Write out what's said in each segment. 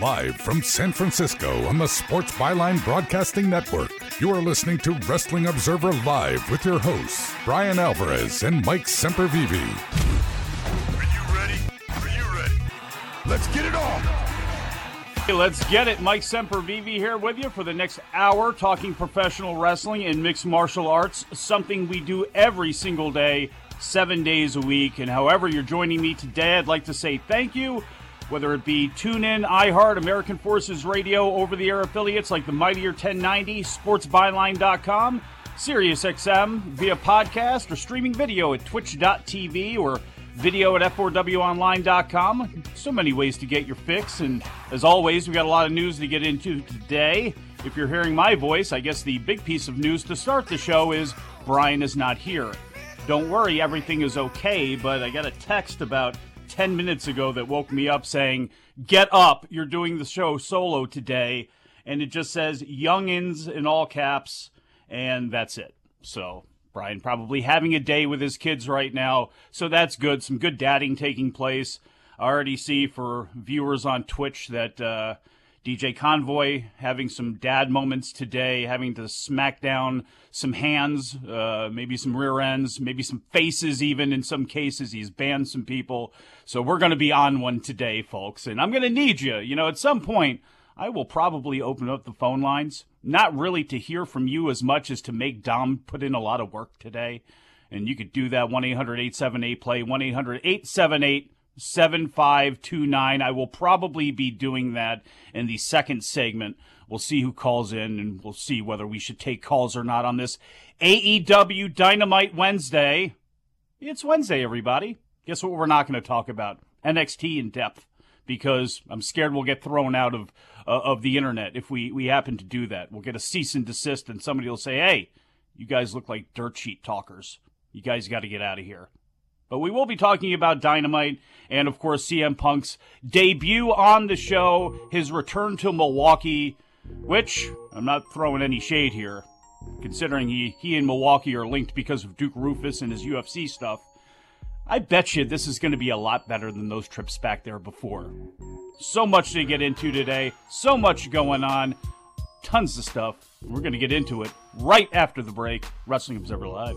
Live from San Francisco on the Sports Byline Broadcasting Network, you are listening to Wrestling Observer Live with your hosts, Brian Alvarez and Mike Sempervivi. Are you ready? Are you ready? Let's get it on! Hey, let's get it. Mike Sempervivi here with you for the next hour, talking professional wrestling and mixed martial arts, something we do every single day, 7 days a week. And however you're joining me today, I'd like to say thank you, whether it be TuneIn, iHeart, American Forces Radio, over-the-air affiliates like the Mightier 1090, Sports Byline.com, SiriusXM via podcast, or streaming video at twitch.tv or video at F4Wonline.com. So many ways to get your fix. And as always, we got a lot of news to get into today. If you're hearing my voice, I guess the big piece of news to start the show is Brian is not here. Don't worry, everything is okay, but I got a text about 10 minutes ago that woke me up saying, "Get up, you're doing the show solo today." And it just says "youngins" in all caps, and that's it. So Brian probably having a day with his kids right now, so that's good. Some good dadding taking place. I already see for viewers on Twitch that DJ Convoy having some dad moments today, having to smack down some hands, maybe some rear ends, maybe some faces even in some cases. He's banned some people. So we're going to be on one today, folks. And I'm going to need you. You know, at some point, I will probably open up the phone lines, not really to hear from you as much as to make Dom put in a lot of work today. And you could do that, 1-800-878-PLAY, 1-800-878-PLAY. 7529. I will probably be doing that in the second segment. We'll see who calls in, and we'll see whether we should take calls or not on this AEW Dynamite Wednesday. It's Wednesday, everybody. Guess what we're not going to talk about? NXT in depth, because I'm scared we'll get thrown out of the internet if we happen to do that. We'll get a cease and desist, and somebody will say, "Hey, you guys look like dirt sheet talkers. You guys got to get out of here." But we will be talking about Dynamite and, of course, CM Punk's debut on the show, his return to Milwaukee, which I'm not throwing any shade here, considering he and Milwaukee are linked because of Duke Rufus and his UFC stuff. I bet you this is going to be a lot better than those trips back there before. So much to get into today, so much going on, tons of stuff. We're going to get into it right after the break. Wrestling Observer Live.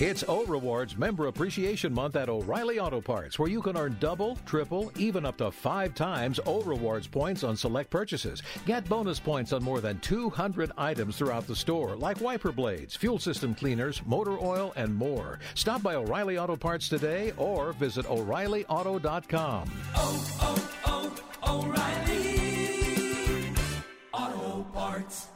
It's O Rewards Member Appreciation Month at O'Reilly Auto Parts, where you can earn double, triple, even up to 5 times O Rewards points on select purchases. Get bonus points on more than 200 items throughout the store, like wiper blades, fuel system cleaners, motor oil, and more. Stop by O'Reilly Auto Parts today or visit O'ReillyAuto.com. O'Reilly Auto Parts.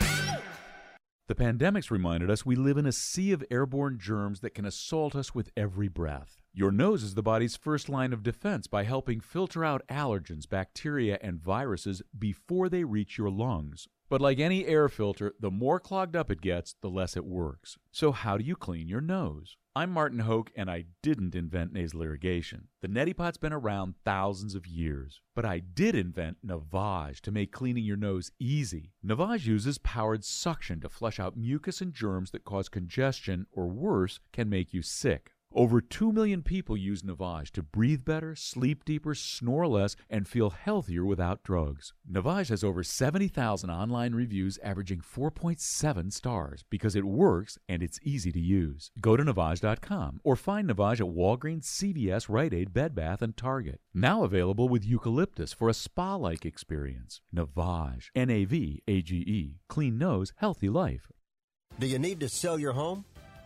The pandemic's reminded us we live in a sea of airborne germs that can assault us with every breath. Your nose is the body's first line of defense by helping filter out allergens, bacteria, and viruses before they reach your lungs. But like any air filter, the more clogged up it gets, the less it works. So how do you clean your nose? I'm Martin Hoke, and I didn't invent nasal irrigation. The neti pot's been around thousands of years. But I did invent Navage to make cleaning your nose easy. Navage uses powered suction to flush out mucus and germs that cause congestion or, worse, can make you sick. Over 2 million people use Navage to breathe better, sleep deeper, snore less, and feel healthier without drugs. Navage has over 70,000 online reviews averaging 4.7 stars because it works and it's easy to use. Go to Navage.com or find Navage at Walgreens, CVS, Rite Aid, Bed Bath, and Target. Now available with eucalyptus for a spa-like experience. Navage. N-A-V-A-G-E. Clean nose, healthy life. Do you need to sell your home?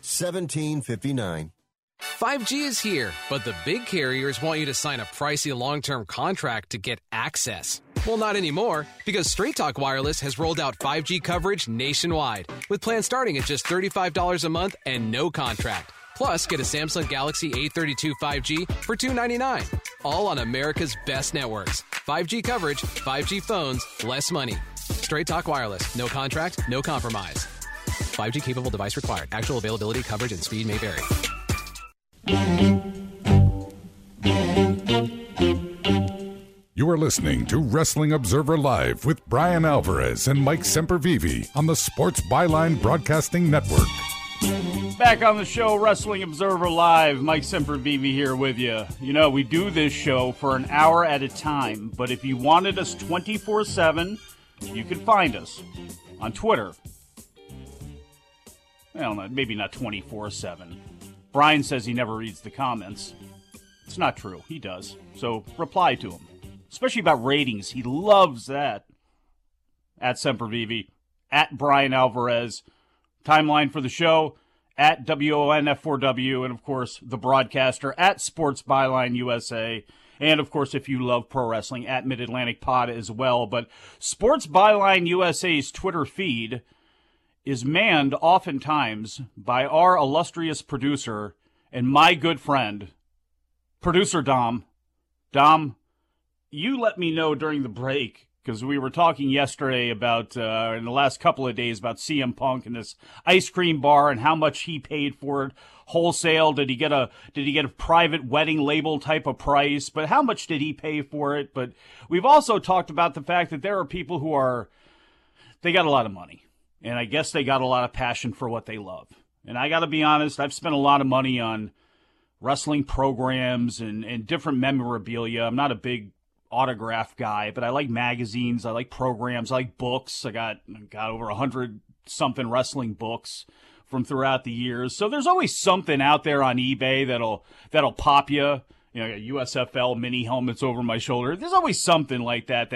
1759. 5G is here, but the big carriers want you to sign a pricey long-term contract to get access. Well, not anymore, because Straight Talk Wireless has rolled out 5G coverage nationwide, with plans starting at just $35 a month and no contract. Plus, get a Samsung Galaxy A32 5G for $299, all on America's best networks. 5G coverage, 5G phones, less money. Straight Talk Wireless. No contract, no compromise. 5G capable device required. Actual availability, coverage, and speed may vary. You are listening to Wrestling Observer Live with Brian Alvarez and Mike Sempervivi on the Sports Byline Broadcasting Network. Back on the show, Wrestling Observer Live. Mike Sempervivi here with you. You know, we do this show for an hour at a time, but if you wanted us 24/7, you can find us on Twitter. Well, maybe not 24/7. Brian says he never reads the comments. It's not true. He does. So reply to him. Especially about ratings. He loves that. At Sempervivi. At Brian Alvarez. Timeline for the show. At WONF4W. And, of course, the broadcaster. At Sports Byline USA. And, of course, if you love pro wrestling, at Mid-Atlantic Pod as well. But Sports Byline USA's Twitter feed is manned oftentimes by our illustrious producer and my good friend, producer Dom. Dom, you let me know during the break, because we were talking yesterday about, in the last couple of days, about CM Punk and this ice cream bar and how much he paid for it wholesale. Did he get a private wedding label type of price? But how much did he pay for it? But we've also talked about the fact that there are people who are, they got a lot of money. And I guess they got a lot of passion for what they love. And I got to be honest, I've spent a lot of money on wrestling programs and different memorabilia. I'm not a big autograph guy, but I like magazines. I like programs. I like books. I got over 100-something wrestling books from throughout the years. So there's always something out there on eBay that'll pop you. You know, I got USFL mini helmets over my shoulder. There's always something like that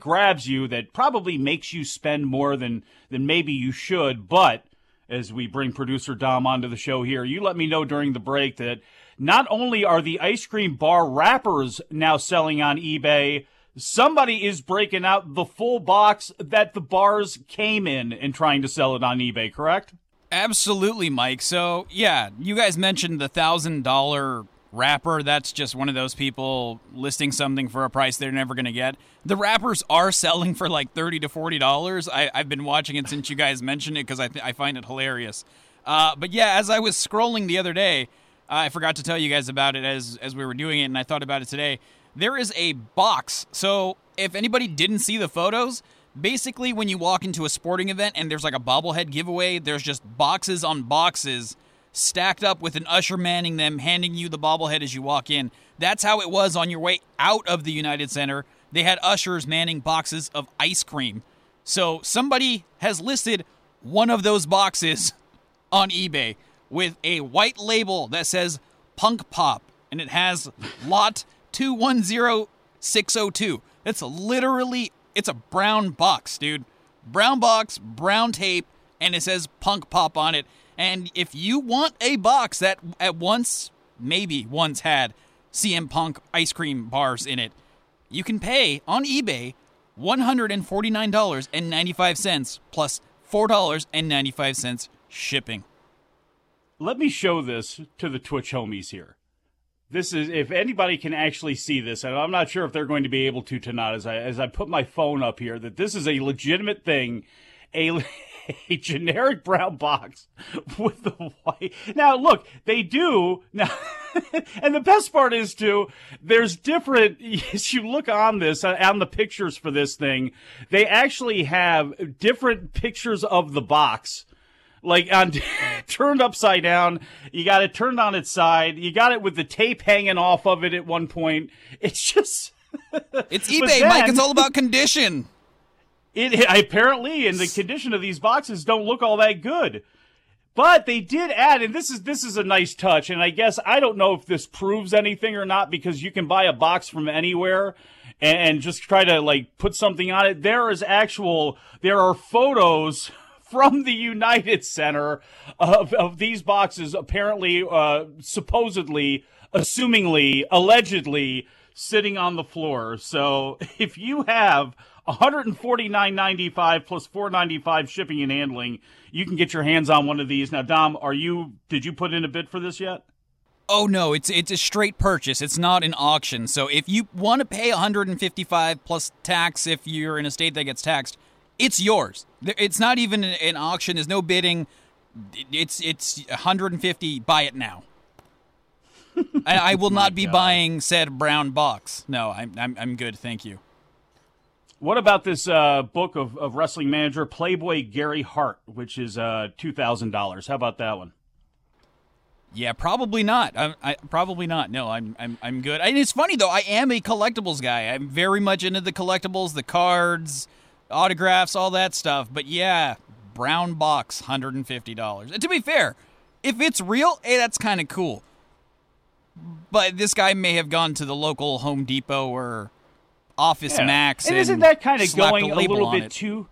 grabs you, that probably makes you spend more than maybe you should. But as we bring producer Dom onto the show here, you let me know during the break that not only are the ice cream bar wrappers now selling on eBay, somebody is breaking out the full box that the bars came in and trying to sell it on eBay, correct? Absolutely, Mike. So, yeah, you guys mentioned the $1,000 wrapper. That's just one of those people listing something for a price they're never going to get. The wrappers are selling for like $30 to $40. I've been watching it since you guys mentioned it because I find it hilarious. But yeah, as I was scrolling the other day, I forgot to tell you guys about it as we were doing it, and I thought about it today. There is a box. So if anybody didn't see the photos, basically when you walk into a sporting event and there's like a bobblehead giveaway, there's just boxes on boxes stacked up with an usher manning them, handing you the bobblehead as you walk in. That's how it was on your way out of the United Center. They had ushers manning boxes of ice cream. So somebody has listed one of those boxes on eBay with a white label that says Punk Pop, and it has lot 210-602. That's literally, it's a brown box, dude. Brown box, brown tape, and it says Punk Pop on it. And if you want a box that at once, maybe once had CM Punk ice cream bars in it, you can pay on eBay $149.95 plus $4.95 shipping. Let me show this to the Twitch homies here. This is, if anybody can actually see this, and I'm not sure if they're going to be able to tonight, as I put my phone up here, that this is a legitimate thing, a generic brown box with the white. Now, look, they do. Now, and the best part is, too, there's different. As you look on this, on the pictures for this thing, they actually have different pictures of the box. Like, on turned upside down, you got it turned on its side, you got it with the tape hanging off of it at one point. It's just... It's eBay, then, Mike. It's all about condition. It apparently, and the condition of these boxes don't look all that good. But they did add, and this is a nice touch, and I guess I don't know if this proves anything or not, because you can buy a box from anywhere and just try to, like, put something on it. There are photos from the United Center of these boxes, apparently, supposedly, assumingly, allegedly, sitting on the floor. So if you have $149.95 plus $4.95 shipping and handling, you can get your hands on one of these. Now, Dom, did you put in a bid for this yet? Oh no, it's a straight purchase. It's not an auction. So if you want to pay $155 plus tax, if you're in a state that gets taxed, it's yours. It's not even an auction. There's no bidding. It's $150. Buy it now. I will not be buying said brown box. No, I'm good. Thank you. What about this book of wrestling manager Playboy Gary Hart, which is $2,000? How about that one? Yeah, probably not. I probably not. No, I'm good. And it's funny though. I am a collectibles guy. I'm very much into the collectibles, the cards, autographs, all that stuff. But yeah, brown box, $150. And to be fair, if it's real, hey, that's kind of cool. But this guy may have gone to the local Home Depot or Office Max and isn't that kind of going a little bit too...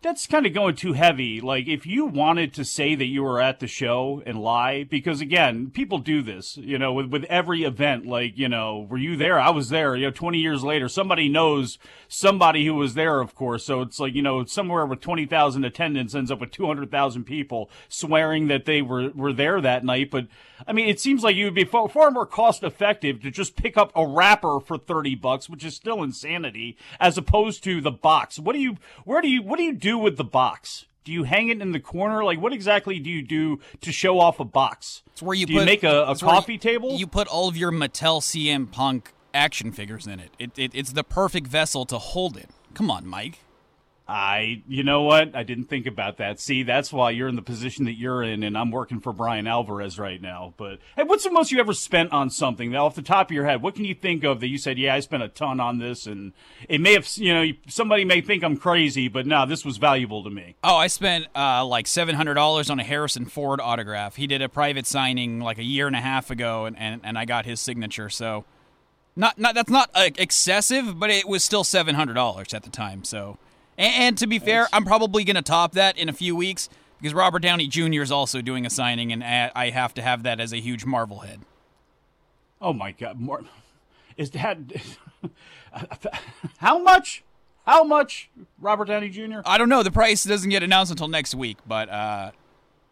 That's kind of going too heavy. Like, if you wanted to say that you were at the show and lie, because, again, people do this, you know, with every event. Like, you know, were you there? I was there. You know, 20 years later, somebody knows somebody who was there, of course. So it's like, you know, somewhere with 20,000 attendance ends up with 200,000 people swearing that they were there that night. But, I mean, it seems like you would be far more cost-effective to just pick up a wrapper for $30, which is still insanity, as opposed to the box. What do you do? With the box? Do you hang it in the corner? Like, what exactly do you do to show off a box? It's where you make a coffee table? You put all of your Mattel CM Punk action figures in it. It's the perfect vessel to hold it. Come on, Mike. You know what? I didn't think about that. See, that's why you're in the position that you're in, and I'm working for Brian Alvarez right now. But hey, what's the most you ever spent on something? Now, off the top of your head, what can you think of that you said, yeah, I spent a ton on this, and it may have, you know, somebody may think I'm crazy, but no, this was valuable to me. Oh, I spent like $700 on a Harrison Ford autograph. He did a private signing like a year and a half ago, and I got his signature. So not that's not excessive, but it was still $700 at the time, so... And to be fair, I'm probably going to top that in a few weeks because Robert Downey Jr. is also doing a signing, and I have to have that as a huge Marvel head. Oh, my God. Is that... How much? How much, Robert Downey Jr.? I don't know. The price doesn't get announced until next week, but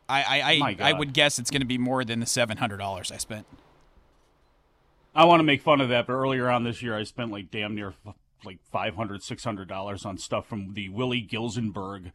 I would guess it's going to be more than the $700 I spent. I want to make fun of that, but earlier on this year, I spent like damn near... like $500-$600 on stuff from the Willie Gilzenberg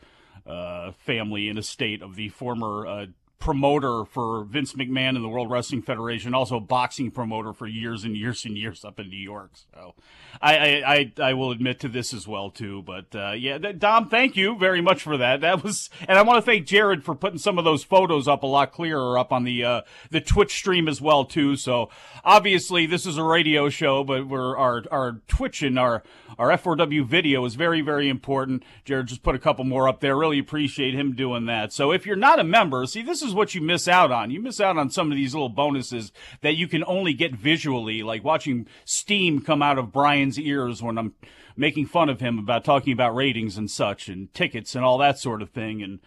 family and estate of the former promoter for Vince McMahon and the World Wrestling Federation, also boxing promoter for years and years and years up in New York. So I will admit to this as well too, but yeah, Dom, thank you very much for that. That was, and I want to thank Jared for putting some of those photos up a lot clearer up on the Twitch stream as well too. So obviously this is a radio show, but we're our Twitch and our F4W video is very, very important. Jared just put a couple more up there. Really appreciate him doing that. So if you're not a member, see, this is is what you miss out on. You miss out on some of these little bonuses that you can only get visually, like watching steam come out of Brian's ears when I'm making fun of him about talking about ratings and such and tickets and all that sort of thing. And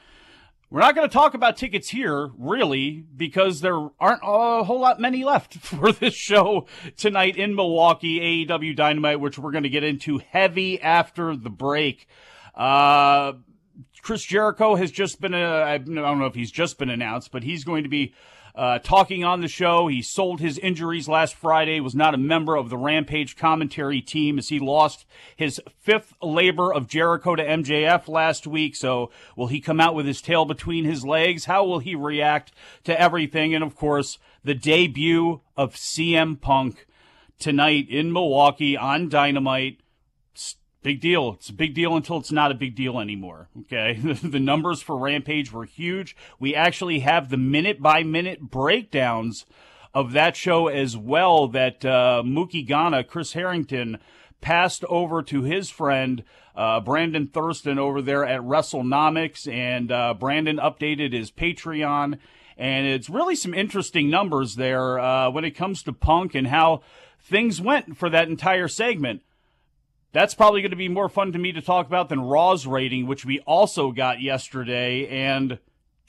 we're not going to talk about tickets here, really, because there aren't a whole lot many left for this show tonight in Milwaukee, AEW Dynamite, which we're going to get into heavy after the break. Chris Jericho has just been, I don't know if he's just been announced, but he's going to be talking on the show. He sold his injuries last Friday, was not a member of the Rampage commentary team as he lost his fifth labor of Jericho to MJF last week. So will he come out with his tail between his legs? How will he react to everything? And, of course, the debut of CM Punk tonight in Milwaukee on Dynamite. Big deal. It's a big deal until it's not a big deal anymore, okay? The numbers for Rampage were huge. We actually have the minute-by-minute breakdowns of that show as well that Mookie Ghana, Chris Harrington, passed over to his friend Brandon Thurston over there at WrestleNomics, and Brandon updated his Patreon, and it's really some interesting numbers there when it comes to Punk and how things went for that entire segment. That's probably going to be more fun to me to talk about than Raw's rating, which we also got yesterday, and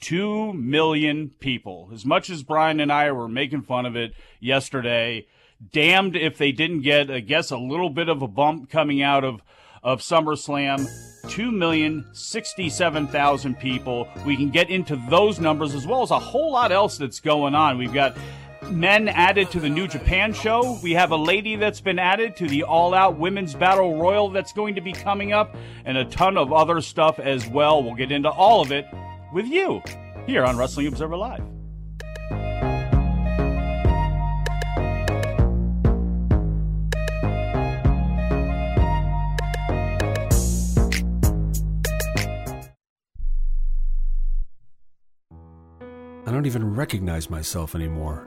2 million people. As much as Brian and I were making fun of it yesterday, damned if they didn't get, I guess, a little bit of a bump coming out of SummerSlam. 2,067,000 people. We can get into those numbers as well as a whole lot else that's going on. We've got men added to the New Japan show. We have a lady that's been added to the All Out Women's Battle Royal that's going to be coming up, and a ton of other stuff as well. We'll get into all of it with you here on Wrestling Observer Live. I don't even recognize myself anymore.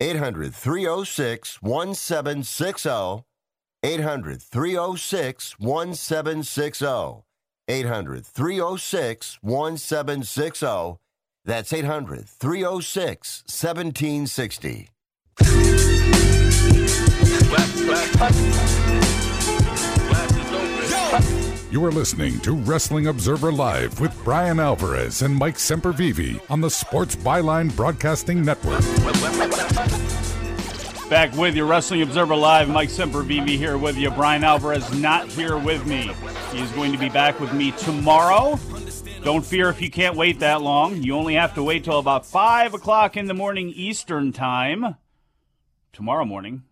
800-306-1760. 800-306-1760. 800-306-1760. That's 800-306-1760. You are listening to Wrestling Observer Live with Brian Alvarez and Mike Sempervivi on the Sports Byline Broadcasting Network. Back with you, Wrestling Observer Live. Mike Sempervivi here with you. Brian Alvarez not here with me. He is going to be back with me tomorrow. Don't fear if you can't wait that long. You only have to wait till about 5 o'clock in the morning Eastern time tomorrow morning,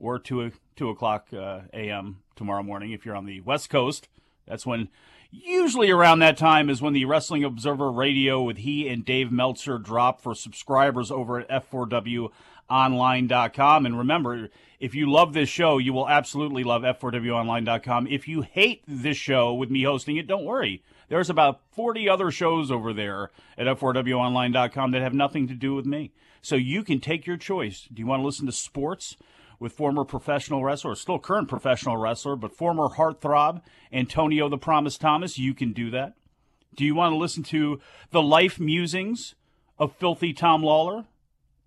or 2 o'clock a.m. tomorrow morning if you're on the West Coast. That's when, usually around that time, is when the Wrestling Observer Radio with he and Dave Meltzer drop for subscribers over at F4Wonline.com. And remember, if you love this show, you will absolutely love F4Wonline.com. If you hate this show with me hosting it, don't worry. There's about 40 other shows over there at F4Wonline.com that have nothing to do with me. So you can take your choice. Do you want to listen to sports with former professional wrestler, still current professional wrestler, but former heartthrob Antonio the Promise Thomas? You can do that. Do you want to listen to the life musings of filthy Tom Lawler?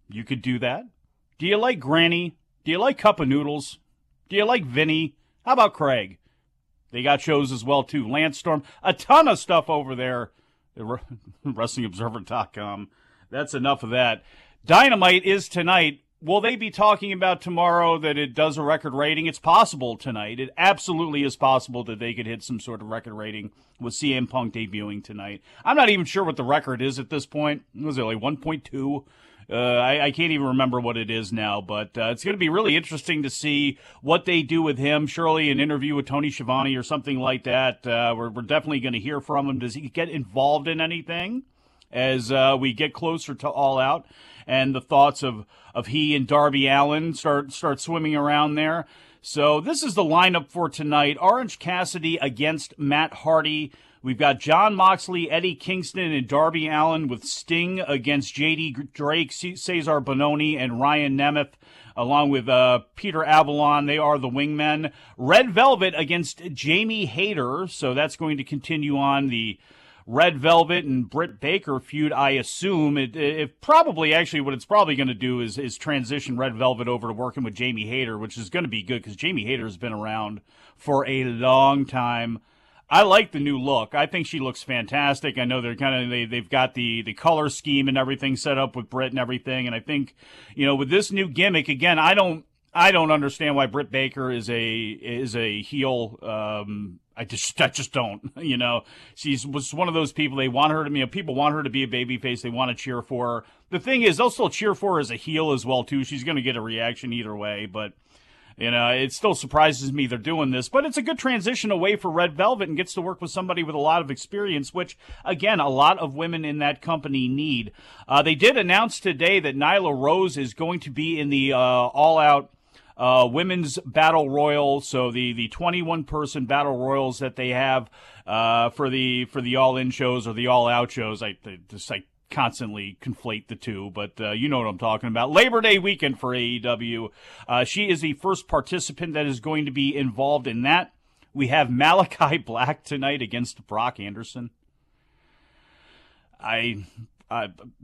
You could do that. Do you like Granny? Do you like Cup of Noodles? Do you like Vinny? How about Craig? They got shows as well, too. Lance Storm, a ton of stuff over there at WrestlingObserver.com. That's enough of that. Dynamite is tonight. Will they be talking about tomorrow that it does a record rating? It's possible tonight. It absolutely is possible that they could hit some sort of record rating with CM Punk debuting tonight. I'm not even sure what the record is at this point. Was it like 1.2? I can't even remember what it is now, but it's going to be really interesting to see what they do with him. Surely an interview with Tony Schiavone or something like that. We're definitely going to hear from him. Does he get involved in anything as we get closer to All Out? And the thoughts of he and Darby Allin start swimming around there. So this is the lineup for tonight. Orange Cassidy against Matt Hardy. We've got John Moxley, Eddie Kingston, and Darby Allin with Sting against JD Drake, Cesar Bononi, and Ryan Nemeth, along with Peter Avalon. They are the Wingmen. Red Velvet against Jamie Hayter. So that's going to continue on the Red Velvet and Britt Baker feud, I assume. It probably, actually, what it's probably going to do is transition Red Velvet over to working with Jamie Hayter, which is going to be good because Jamie Hayter has been around for a long time. I like the new look. I think she looks fantastic. I know they're kind of they've got the color scheme and everything set up with Britt and everything. And I think, you know, with this new gimmick, again, I don't understand why Britt Baker is a heel. I just don't. You know, she was one of those people. They want her to, you know, people want her to be a babyface. They want to cheer for her. The thing is, they'll still cheer for her as a heel as well too. She's going to get a reaction either way, but. You know, it still surprises me they're doing this, but it's a good transition away for Red Velvet and gets to work with somebody with a lot of experience, which, again, a lot of women in that company need. They did announce today that Nyla Rose is going to be in the all-out women's battle royal, so the 21-person battle royals that they have for the all-in shows or the all-out shows. I constantly conflate the two, but you know what I'm talking about. Labor Day weekend for AEW. She is the first participant that is going to be involved in that. We have Malachi Black tonight against Brock Anderson.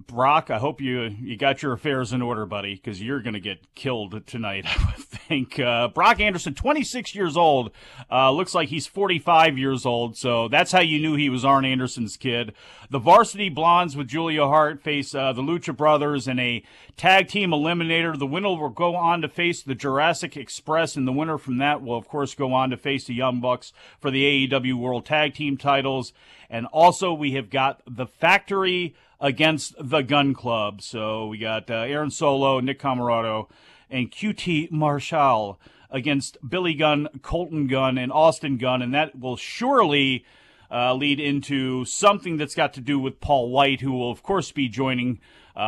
Brock, I hope you got your affairs in order, buddy, because you're going to get killed tonight, I would think. Brock Anderson, 26 years old. Looks like he's 45 years old, so that's how you knew he was Arn Anderson's kid. The Varsity Blondes with Julia Hart face the Lucha Brothers in a tag team eliminator. The winner will go on to face the Jurassic Express, and the winner from that will, of course, go on to face the Young Bucks for the AEW World Tag Team titles. And also we have got the Factory against the Gun Club. So we got Aaron Solo, Nick Comoroto, and QT Marshall against Billy Gunn, Colton Gunn, and Austin Gunn. And that will surely lead into something that's got to do with Paul White, who will, of course, be joining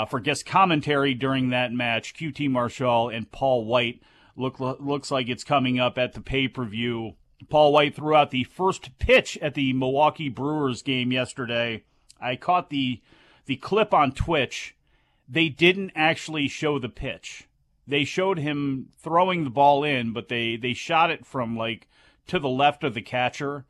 for guest commentary during that match. QT Marshall and Paul White looks like it's coming up at the pay-per-view. Paul White threw out the first pitch at the Milwaukee Brewers game yesterday. I caught the clip on Twitch. They didn't actually show the pitch. they showed him throwing the ball in, but they shot it from, like, to the left of the catcher.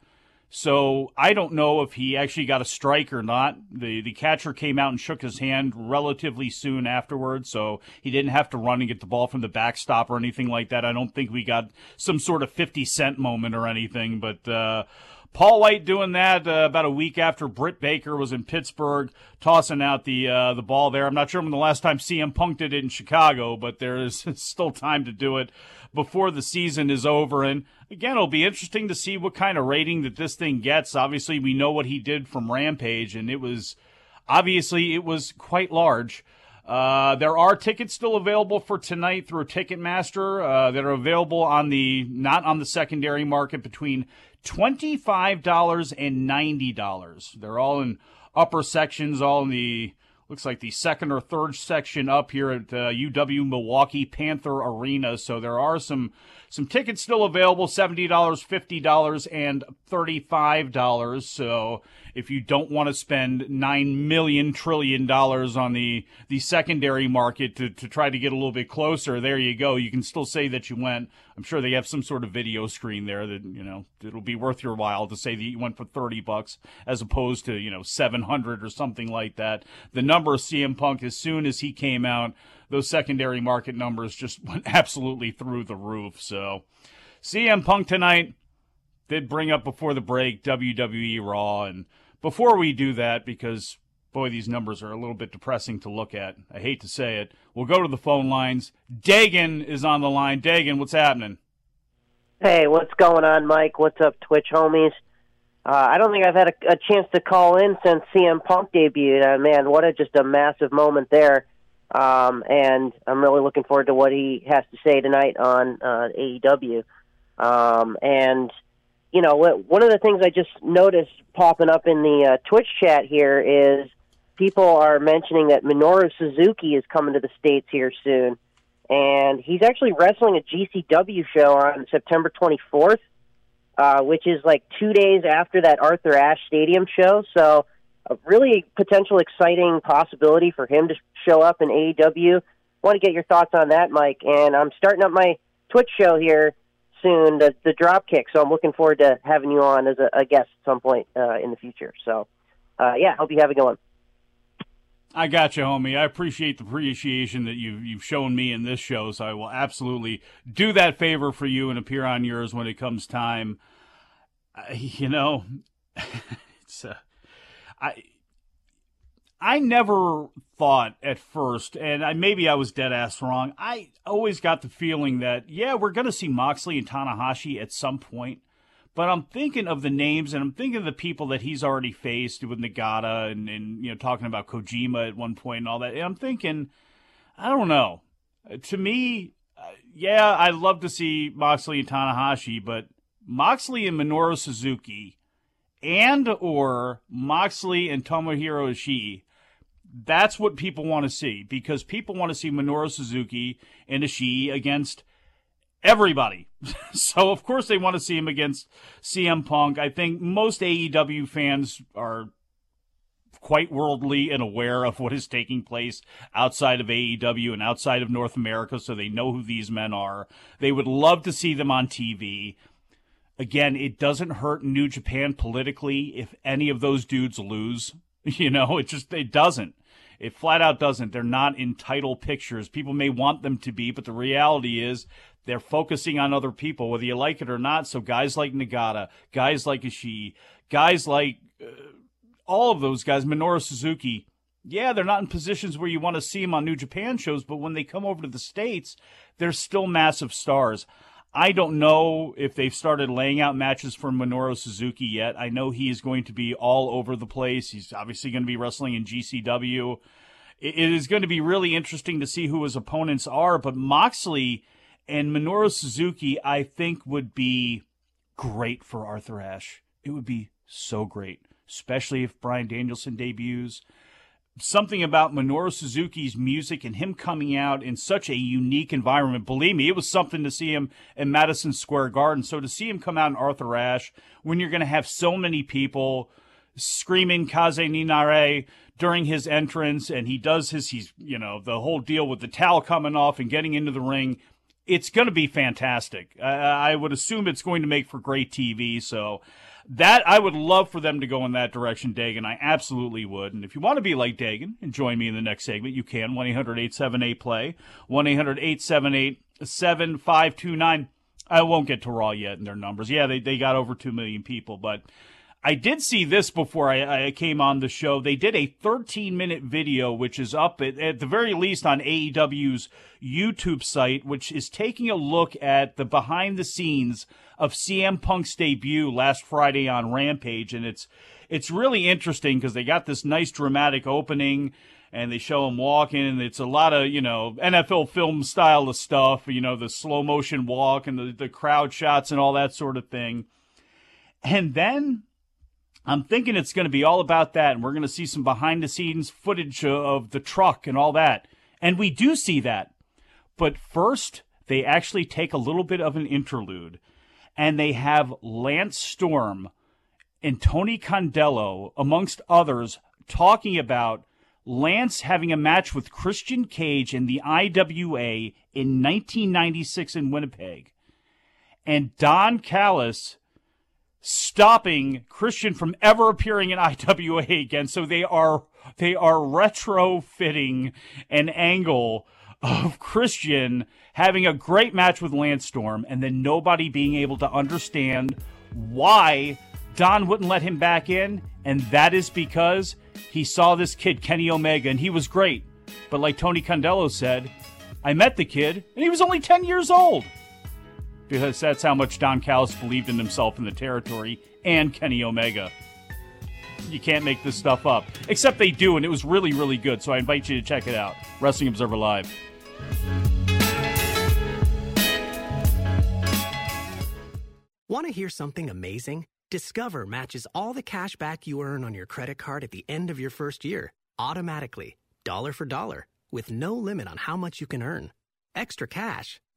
So I don't know if he actually got a strike or not. The catcher came out and shook his hand relatively soon afterwards, so he didn't have to run and get the ball from the backstop or anything like that. I don't think we got some sort of 50 Cent moment or anything, but Paul White doing that about a week after Britt Baker was in Pittsburgh, tossing out the ball there. I'm not sure when the last time CM Punk did it in Chicago, but there is still time to do it before the season is over. And again, it'll be interesting to see what kind of rating that this thing gets. Obviously, we know what he did from Rampage, and it was quite large. There are tickets still available for tonight through Ticketmaster that are available on not on the secondary market between $25 and $90. They're all in upper sections, all in the looks like the second or third section up here at UW Milwaukee Panther Arena. So there are some tickets still available, $70, $50, and $35. So if you don't want to spend $9 trillion on the secondary market to try to get a little bit closer, there you go. You can still say that you went. I'm sure they have some sort of video screen there that, you know, it'll be worth your while to say that you went for $30 as opposed to, you know, $700 or something like that. The number of CM Punk, as soon as he came out, those secondary market numbers just went absolutely through the roof. So CM Punk tonight did bring up before the break WWE Raw. And before we do that, because, boy, these numbers are a little bit depressing to look at. I hate to say it. We'll go to the phone lines. Dagan is on the line. Dagan, what's happening? Hey, what's going on, Mike? What's up, Twitch homies? I don't think I've had a chance to call in since CM Punk debuted. Man, what just a massive moment there. And I'm really looking forward to what he has to say tonight on AEW. And, you know, one of the things I just noticed popping up in the Twitch chat here is people are mentioning that Minoru Suzuki is coming to the States here soon. And he's actually wrestling a GCW show on September 24th, which is like 2 days after that Arthur Ashe Stadium show. So a really potential exciting possibility for him to show up in AEW. Want to get your thoughts on that, Mike. And I'm starting up my Twitch show here soon, the Dropkick, so I'm looking forward to having you on as a guest at some point in the future. So, yeah, hope you have a good one. I got you, homie. I appreciate the appreciation that you've shown me in this show, so I will absolutely do that favor for you and appear on yours when it comes time. You know, it's I never thought at first, and maybe I was dead-ass wrong, I always got the feeling that, yeah, we're going to see Moxley and Tanahashi at some point, but I'm thinking of the names, and I'm thinking of the people that he's already faced with Nagata and you know, talking about Kojima at one point and all that, and I'm thinking, I don't know. To me, yeah, I'd love to see Moxley and Tanahashi, but Moxley and Minoru Suzuki and or Moxley and Tomohiro Ishii, that's what people want to see, because people want to see Minoru Suzuki and Ishii against everybody. So, of course, they want to see him against CM Punk. I think most AEW fans are quite worldly and aware of what is taking place outside of AEW and outside of North America, so they know who these men are. They would love to see them on TV. Again, it doesn't hurt New Japan politically if any of those dudes lose. You know, it doesn't. It flat out doesn't. They're not in title pictures. People may want them to be, but the reality is they're focusing on other people, whether you like it or not. So guys like Nagata, guys like Ishii, guys like all of those guys, Minoru Suzuki, yeah, they're not in positions where you want to see them on New Japan shows, but when they come over to the States, they're still massive stars. I don't know if they've started laying out matches for Minoru Suzuki yet. I know he is going to be all over the place. He's obviously going to be wrestling in GCW. It is going to be really interesting to see who his opponents are, but Moxley and Minoru Suzuki, I think, would be great for Arthur Ashe. It would be so great, especially if Bryan Danielson debuts. Something about Minoru Suzuki's music and him coming out in such a unique environment. Believe me, it was something to see him in Madison Square Garden. So to see him come out in Arthur Ashe, when you're going to have so many people screaming Kaze Ninare during his entrance, and he does his, he's, you know, the whole deal with the towel coming off and getting into the ring. It's going to be fantastic. I would assume it's going to make for great TV. So that I would love for them to go in that direction, Dagan. I absolutely would. And if you want to be like Dagan and join me in the next segment, you can. 1-800-878-PLAY, 1-800-878-7529. I won't get to Raw yet in their numbers. Yeah, they got over 2 million people, but I did see this before I came on the show. They did a 13-minute video, which is up at the very least on AEW's YouTube site, which is taking a look at the behind-the-scenes of CM Punk's debut last Friday on Rampage. And it's really interesting because they got this nice dramatic opening, and they show him walking, and it's a lot of, you know, NFL film style of stuff, you know, the slow-motion walk and the crowd shots and all that sort of thing. And then I'm thinking it's going to be all about that, and we're going to see some behind-the-scenes footage of the truck and all that. And we do see that. But first, they actually take a little bit of an interlude, and they have Lance Storm and Tony Condello, amongst others, talking about Lance having a match with Christian Cage in the IWA in 1996 in Winnipeg, and Don Callis stopping Christian from ever appearing in IWA again. So they are retrofitting an angle of Christian having a great match with Lance Storm, and then nobody being able to understand why Don wouldn't let him back in. And that is because he saw this kid, Kenny Omega, and he was great. But like Tony Condello said, I met the kid and he was only 10 years old. Because that's how much Don Callis believed in himself in the territory and Kenny Omega. You can't make this stuff up. Except they do, and it was really, really good. So I invite you to check it out. Wrestling Observer Live. Want to hear something amazing? Discover matches all the cash back you earn on your credit card at the end of your first year, automatically, dollar for dollar, with no limit on how much you can earn. Extra cash?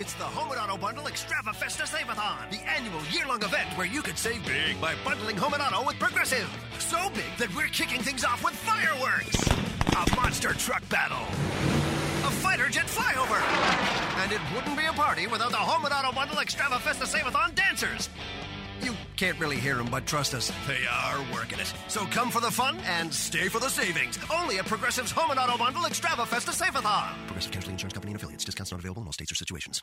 It's the Home and Auto Bundle Extravafesta Save-A-Thon, the annual year-long event where you could save big by bundling home and auto with Progressive. So big that we're kicking things off with fireworks, a monster truck battle, a fighter jet flyover, and it wouldn't be a party without the Home and Auto Bundle Extravafesta Save-A-Thon dancers. You can't really hear them, but trust us, they are working it. So come for the fun and stay for the savings. Only at Progressive's Home and Auto Bundle Extravafesta Save-A-Thon. Progressive Casualty Insurance Company and affiliates. Discounts not available in all states or situations.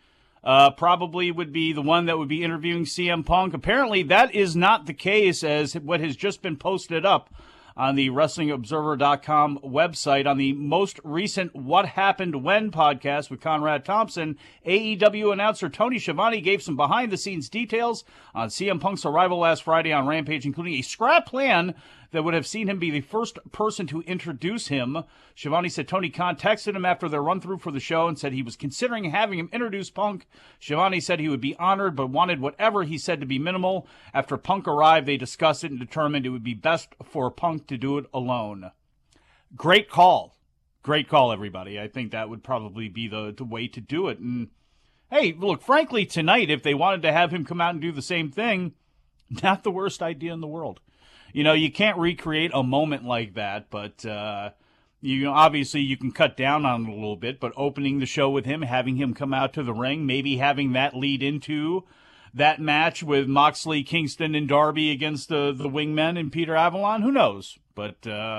probably would be the one that would be interviewing CM Punk. Apparently that is not the case, as what has just been posted up on the WrestlingObserver.com website on the most recent What Happened When podcast with Conrad Thompson. AEW announcer Tony Schiavone gave some behind-the-scenes details on CM Punk's arrival last Friday on Rampage, including a scrap plan that would have seen him be the first person to introduce him. Schiavone said Tony contacted him after their run-through for the show and said he was considering having him introduce Punk. Schiavone said he would be honored but wanted whatever he said to be minimal. After Punk arrived, they discussed it and determined it would be best for Punk to do it alone. Great call. Great call, everybody. I think that would probably be the way to do it. And hey, look, frankly, tonight, if they wanted to have him come out and do the same thing, not the worst idea in the world. You know, you can't recreate a moment like that, but, you know, obviously you can cut down on it a little bit, but opening the show with him, having him come out to the ring, maybe having that lead into that match with Moxley, Kingston, and Darby against the Wingmen and Peter Avalon, who knows? But they're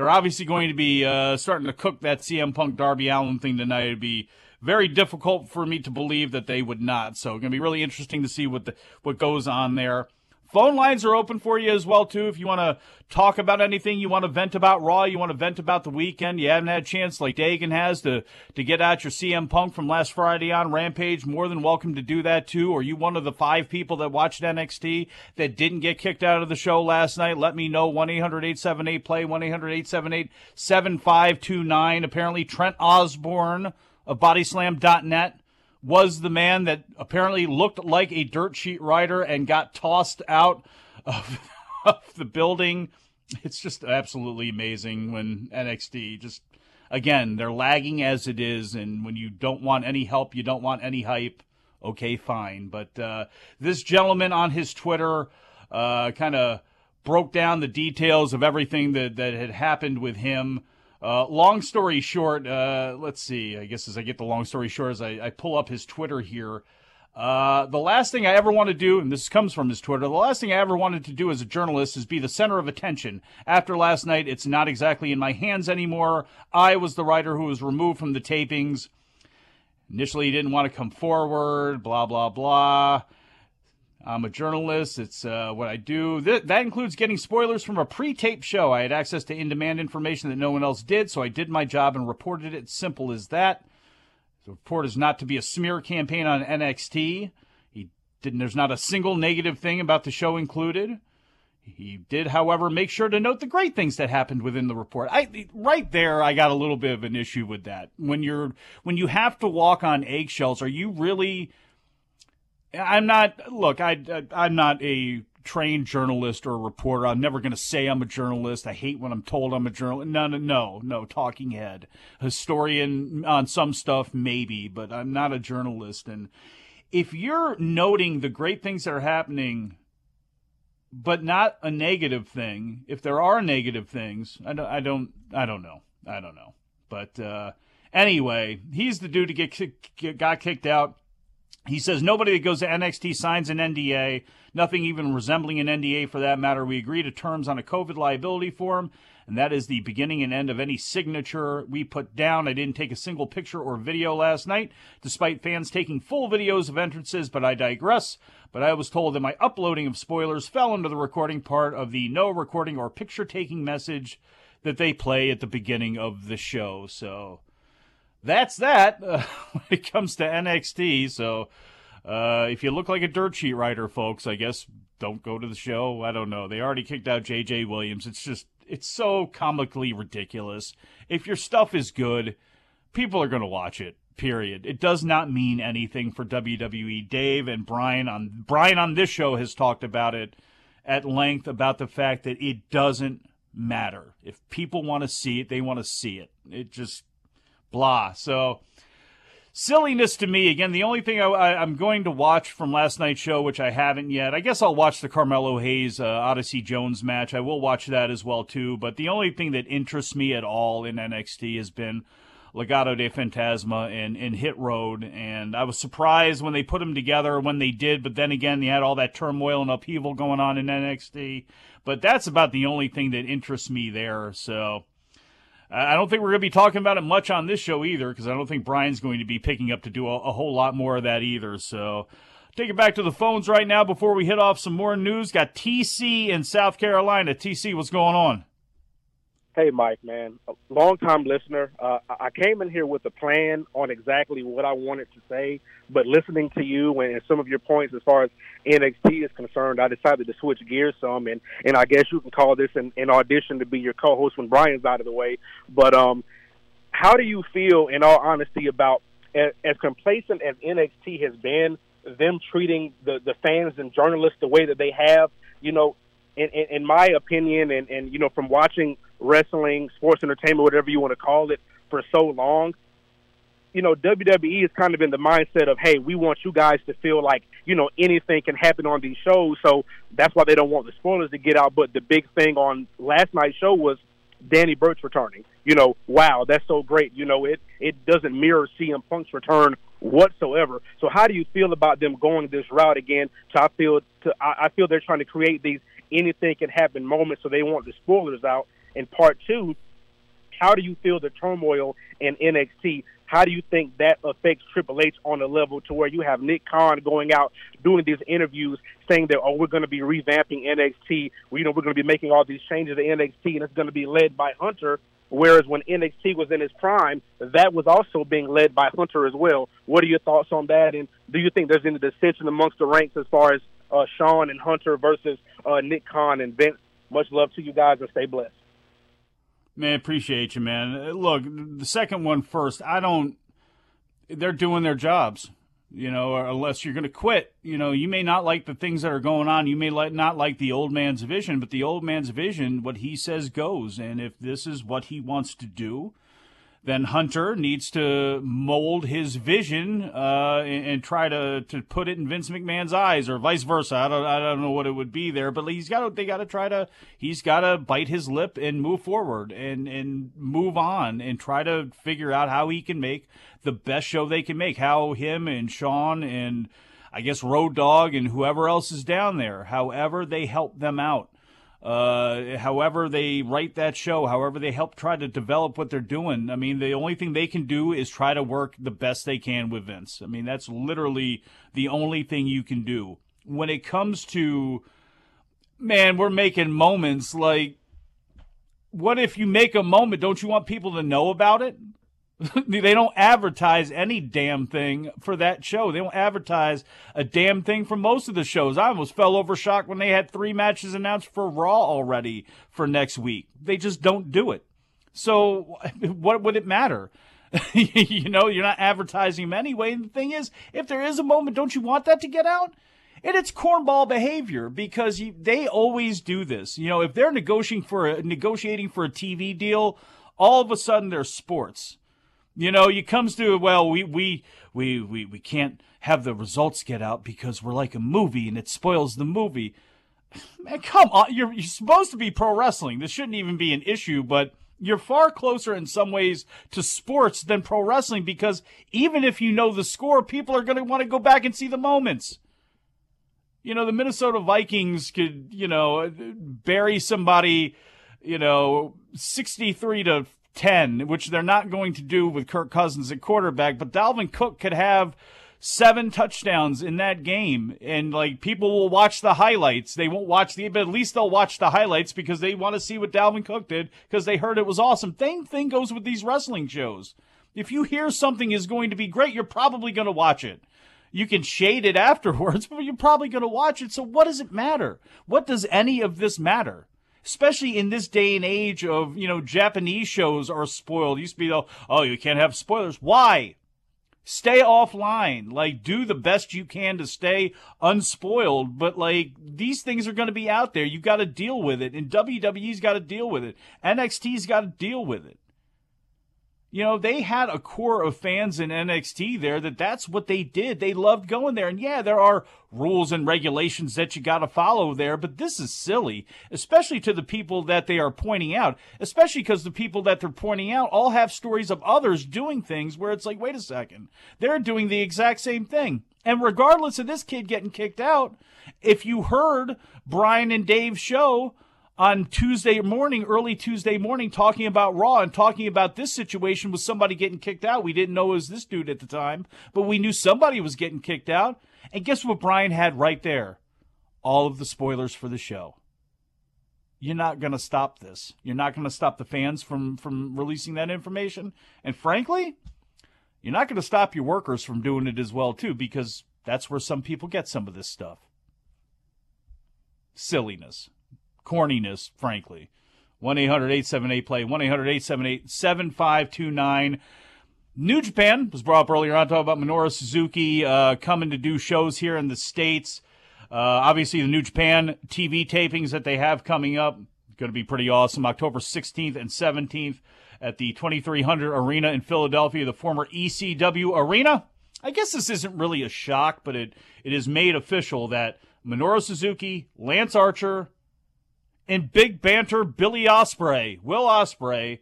obviously going to be starting to cook that CM Punk Darby Allin thing tonight. It'd be very difficult for me to believe that they would not, so it's going to be really interesting to see what goes on there. Phone lines are open for you as well, too. If you want to talk about anything, you want to vent about Raw, you want to vent about the weekend, you haven't had a chance like Dagan has to get out your CM Punk from last Friday on Rampage, more than welcome to do that, too. Or you one of the 5 people that watched NXT that didn't get kicked out of the show last night, let me know. 1-800-878-PLAY, 1-800-878-7529. Apparently, Trent Osborne of BodySlam.net was the man that apparently looked like a dirt sheet rider and got tossed out of the building. It's just absolutely amazing when NXT just, again, they're lagging as it is, and when you don't want any help, you don't want any hype, okay, fine. But this gentleman on his Twitter kind of broke down the details of everything that had happened with him. Long story short, let's see, I guess as I get the long story short, as I pull up his Twitter here, the last thing I ever want to do, and this comes from his Twitter, the last thing I ever wanted to do as a journalist is be the center of attention. After last night, it's not exactly in my hands anymore. I was the writer who was removed from the tapings. Initially, he didn't want to come forward, blah, blah, blah. I'm a journalist. It's what I do. That includes getting spoilers from a pre-tape show. I had access to in-demand information that no one else did, so I did my job and reported it. Simple as that. The report is not to be a smear campaign on NXT. There's not a single negative thing about the show included. He did, however, make sure to note the great things that happened within the report. Right there, I got a little bit of an issue with that. When you have to walk on eggshells, are you really... I'm not a trained journalist or a reporter. I'm never going to say I'm a journalist. I hate when I'm told I'm a journalist. No, talking head. Historian on some stuff, maybe, but I'm not a journalist. And if you're noting the great things that are happening, but not a negative thing, if there are negative things, I don't know. But anyway, he's the dude who got kicked out. He says, nobody that goes to NXT signs an NDA, nothing even resembling an NDA for that matter. We agree to terms on a COVID liability form, and that is the beginning and end of any signature we put down. I didn't take a single picture or video last night, despite fans taking full videos of entrances, but I digress. But I was told that my uploading of spoilers fell into the recording part of the no recording or picture-taking message that they play at the beginning of the show, so... that's that when it comes to NXT. So if you look like a dirt sheet writer, folks, I guess don't go to the show. I don't know. They already kicked out J.J. Williams. It's so comically ridiculous. If your stuff is good, people are going to watch it, period. It does not mean anything for WWE. Dave and Brian on this show has talked about it at length, about the fact that it doesn't matter. If people want to see it, they want to see it. It just... blah. So silliness to me. Again, the only thing I'm going to watch from last night's show, which I haven't yet, I guess I'll watch the Carmelo Hayes Odyssey Jones match. I will watch that as well too. But the only thing that interests me at all in NXT has been Legado de Fantasma and Hit Road. And I was surprised when they put them together when they did. But then again, they had all that turmoil and upheaval going on in NXT. But that's about the only thing that interests me there. So I don't think we're going to be talking about it much on this show either, because I don't think Brian's going to be picking up to do a whole lot more of that either. So take it back to the phones right now before we hit off some more news. Got TC in South Carolina. TC, what's going on? Hey, Mike, man. Long-time listener. I came in here with a plan on exactly what I wanted to say, but listening to you and some of your points as far as NXT is concerned, I decided to switch gears some, and I guess you can call this an audition to be your co-host when Brian's out of the way. But how do you feel, in all honesty, about as complacent as NXT has been, them treating the fans and journalists the way that they have? You know, in my opinion, and you know, from watching wrestling, sports entertainment, whatever you want to call it, for so long, you know, WWE is kind of in the mindset of, hey, we want you guys to feel like, you know, anything can happen on these shows. So that's why they don't want the spoilers to get out. But the big thing on last night's show was Danny Burch returning. You know, wow, that's so great. You know, it doesn't mirror CM Punk's return whatsoever. So how do you feel about them going this route again? I feel they're trying to create these anything can happen moments, so they want the spoilers out. And part two, how do you feel the turmoil in NXT? How do you think that affects Triple H on a level to where you have Nick Khan going out doing these interviews saying that, oh, we're going to be revamping NXT. You know, we're going to be making all these changes to NXT, and it's going to be led by Hunter, whereas when NXT was in its prime, that was also being led by Hunter as well. What are your thoughts on that, and do you think there's any dissension amongst the ranks as far as Sean and Hunter versus Nick Khan and Vince? Much love to you guys, and stay blessed. Man, appreciate you, man. Look, the second one first. They're doing their jobs, you know, unless you're going to quit. You know, you may not like the things that are going on. You may not like the old man's vision, but the old man's vision, what he says goes. And if this is what he wants to do, then Hunter needs to mold his vision and try to put it in Vince McMahon's eyes, or vice versa. I don't know what it would be there, but he's got to bite his lip and move forward and move on and try to figure out how he can make the best show they can make. How him and Sean and I guess Road Dogg and whoever else is down there, however they help them out. However they write that show, however they help try to develop what they're doing. I mean, the only thing they can do is try to work the best they can with Vince. I mean, that's literally the only thing you can do. When it comes to, man, we're making moments, like, what if you make a moment? Don't you want people to know about it? They don't advertise any damn thing for that show. They don't advertise a damn thing for most of the shows. I almost fell over shocked when they had 3 matches announced for Raw already for next week. They just don't do it. So what would it matter? You know, you're not advertising them anyway. And the thing is, if there is a moment, don't you want that to get out? And it's cornball behavior because they always do this. You know, if they're negotiating for a TV deal, all of a sudden they're sports. You know, it comes to, well, we can't have the results get out because we're like a movie and it spoils the movie. Man, come on. You're supposed to be pro wrestling. This shouldn't even be an issue, but you're far closer in some ways to sports than pro wrestling because even if you know the score, people are going to want to go back and see the moments. You know, the Minnesota Vikings could, you know, bury somebody, you know, 63-10, which they're not going to do with Kirk Cousins at quarterback, but Dalvin Cook could have 7 touchdowns in that game, and like people will watch the highlights. They won't watch the, but at least they'll watch the highlights because they want to see what Dalvin Cook did because they heard it was awesome. Same thing goes with these wrestling shows. If you hear something is going to be great, you're probably going to watch it. You can shade it afterwards, but you're probably going to watch it. So what does it matter? What does any of this matter? Especially in this day and age of, you know, Japanese shows are spoiled. It used to be, oh, you can't have spoilers. Why? Stay offline. Like, do the best you can to stay unspoiled. But, like, these things are going to be out there. You've got to deal with it. And WWE's got to deal with it. NXT's got to deal with it. You know, they had a core of fans in NXT there that's what they did. They loved going there. And, yeah, there are rules and regulations that you got to follow there, but this is silly, especially to the people that they are pointing out, especially because the people that they're pointing out all have stories of others doing things where it's like, wait a second, they're doing the exact same thing. And regardless of this kid getting kicked out, if you heard Brian and Dave's show on Tuesday morning, early Tuesday morning, talking about Raw and talking about this situation with somebody getting kicked out. We didn't know it was this dude at the time, but we knew somebody was getting kicked out. And guess what Brian had right there? All of the spoilers for the show. You're not going to stop this. You're not going to stop the fans from releasing that information. And frankly, you're not going to stop your workers from doing it as well, too, because that's where some people get some of this stuff. Silliness. Corniness, frankly. 1-800-878-PLAY, 1-800-878-7529. New Japan was brought up earlier on, talking about Minoru Suzuki coming to do shows here in the States. Obviously, the New Japan TV tapings that they have coming up going to be pretty awesome. October 16th and 17th at the 2300 Arena in Philadelphia, the former ECW Arena. I guess this isn't really a shock, but it is made official that Minoru Suzuki, Lance Archer, in big banter, Will Ospreay,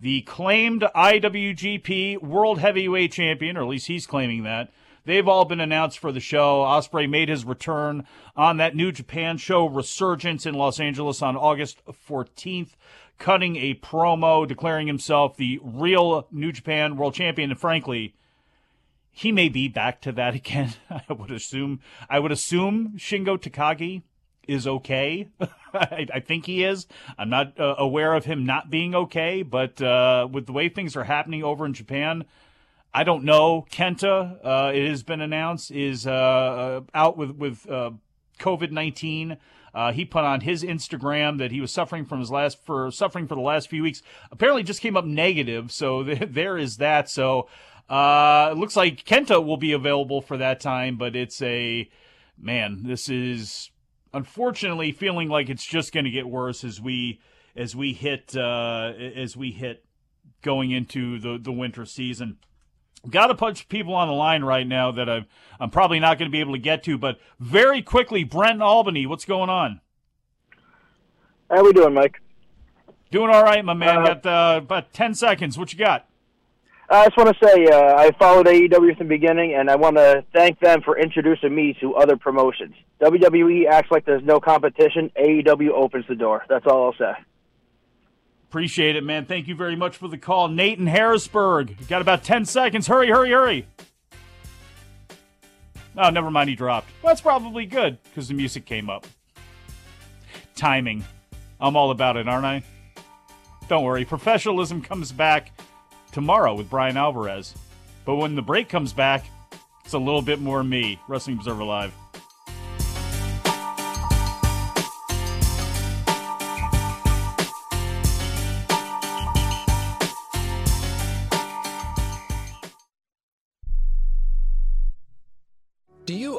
the claimed IWGP World Heavyweight Champion, or at least he's claiming that, they've all been announced for the show. Ospreay made his return on that New Japan show Resurgence in Los Angeles on August 14th, cutting a promo, declaring himself the real New Japan World Champion, and frankly, he may be back to that again. I would assume Shingo Takagi is okay. I think he is. I'm not aware of him not being okay, but with the way things are happening over in Japan, I don't know. Kenta, it has been announced, is out with COVID-19. He put on his Instagram that he was suffering for the last few weeks. Apparently just came up negative, so there is that. So it looks like Kenta will be available for that time, but this is unfortunately feeling like it's just going to get worse as we hit going into the winter season. Got a bunch of people on the line right now that I'm probably not going to be able to get to, but very quickly, Brent in Albany, what's going on? How we doing, Mike? Doing all right, my man. Got about 10 seconds. What you got? I just want to say I followed AEW from the beginning, and I want to thank them for introducing me to other promotions. WWE acts like there's no competition. AEW opens the door. That's all I'll say. Appreciate it, man. Thank you very much for the call. Nate in Harrisburg. You've got about 10 seconds. Hurry. Oh, never mind. He dropped. Well, that's probably good because the music came up. Timing. I'm all about it, aren't I? Don't worry. Professionalism comes back tomorrow with Brian Alvarez. But when the break comes back, it's a little bit more me. Wrestling Observer Live. Do you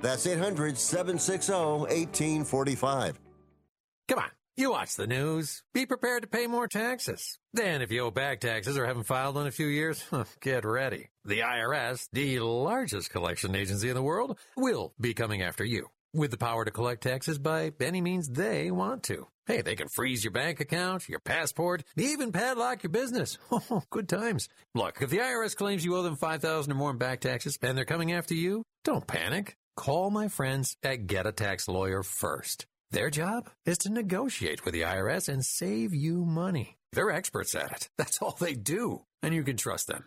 That's 800-760-1845. Come on. You watch the news. Be prepared to pay more taxes. Then if you owe back taxes or haven't filed in a few years, get ready. The IRS, the largest collection agency in the world, will be coming after you with the power to collect taxes by any means they want to. Hey, they can freeze your bank account, your passport, even padlock your business. Oh, good times. Look, if the IRS claims you owe them $5,000 or more in back taxes and they're coming after you, don't panic. Call my friends at Get a Tax Lawyer first. Their job is to negotiate with the IRS and save you money. They're experts at it. That's all they do. And you can trust them.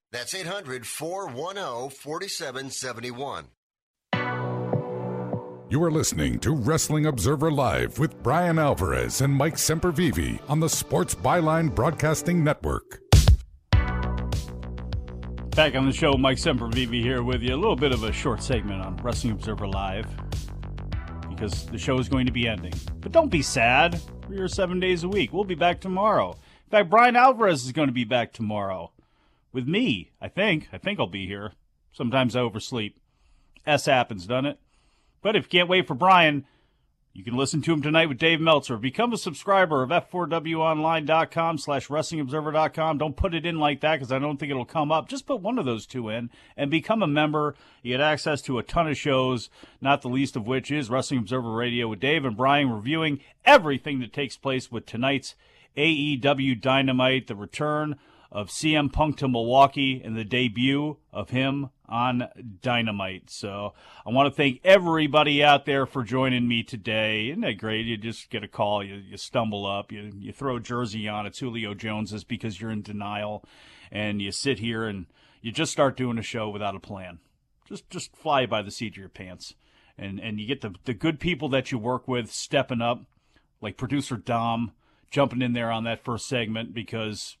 That's 800-410-4771. You are listening to Wrestling Observer Live with Brian Alvarez and Mike Sempervivi on the Sports Byline Broadcasting Network. Back on the show, Mike Sempervivi here with you. A little bit of a short segment on Wrestling Observer Live because the show is going to be ending. But don't be sad. We are 7 days a week. We'll be back tomorrow. In fact, Brian Alvarez is going to be back tomorrow with me, I think. I think I'll be here. Sometimes I oversleep. S happens, doesn't it? But if you can't wait for Brian, you can listen to him tonight with Dave Meltzer. Become a subscriber of F4WOnline.com/WrestlingObserver.com. Don't put it in like that because I don't think it'll come up. Just put one of those two in and become a member. You get access to a ton of shows, not the least of which is Wrestling Observer Radio with Dave and Brian, reviewing everything that takes place with tonight's AEW Dynamite, the return of CM Punk to Milwaukee, and the debut of him on Dynamite. So I want to thank everybody out there for joining me today. Isn't that great? You just get a call, you stumble up, you throw a jersey on, it's Julio Jones's because you're in denial, and you sit here and you just start doing a show without a plan. Just fly by the seat of your pants. And you get the good people that you work with stepping up, like producer Dom, jumping in there on that first segment because...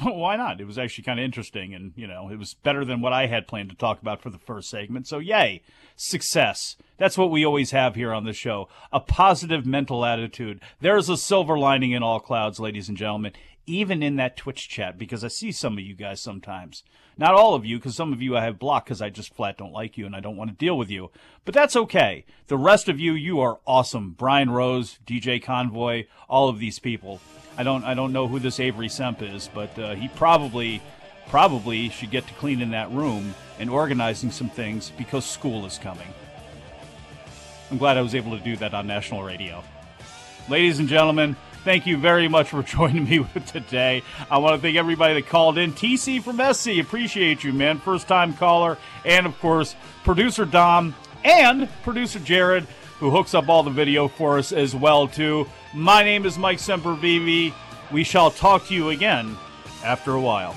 why not? It was actually kind of interesting, and, you know, it was better than what I had planned to talk about for the first segment. So, yay, success. That's what we always have here on the show, a positive mental attitude. There's a silver lining in all clouds, ladies and gentlemen, even in that Twitch chat, because I see some of you guys sometimes. Not all of you, because some of you I have blocked because I just flat don't like you and I don't want to deal with you. But that's okay. The rest of you are awesome. Brian Rose, DJ Convoy, all of these people. I don't know who this Avery Semp is, but he probably should get to cleaning that room and organizing some things because school is coming. I'm glad I was able to do that on national radio. Ladies and gentlemen, thank you very much for joining me with today. I want to thank everybody that called in. TC from SC, appreciate you, man. First-time caller. And, of course, producer Dom and producer Jared, who hooks up all the video for us as well, too. My name is Mike Sempervivi. We shall talk to you again after a while.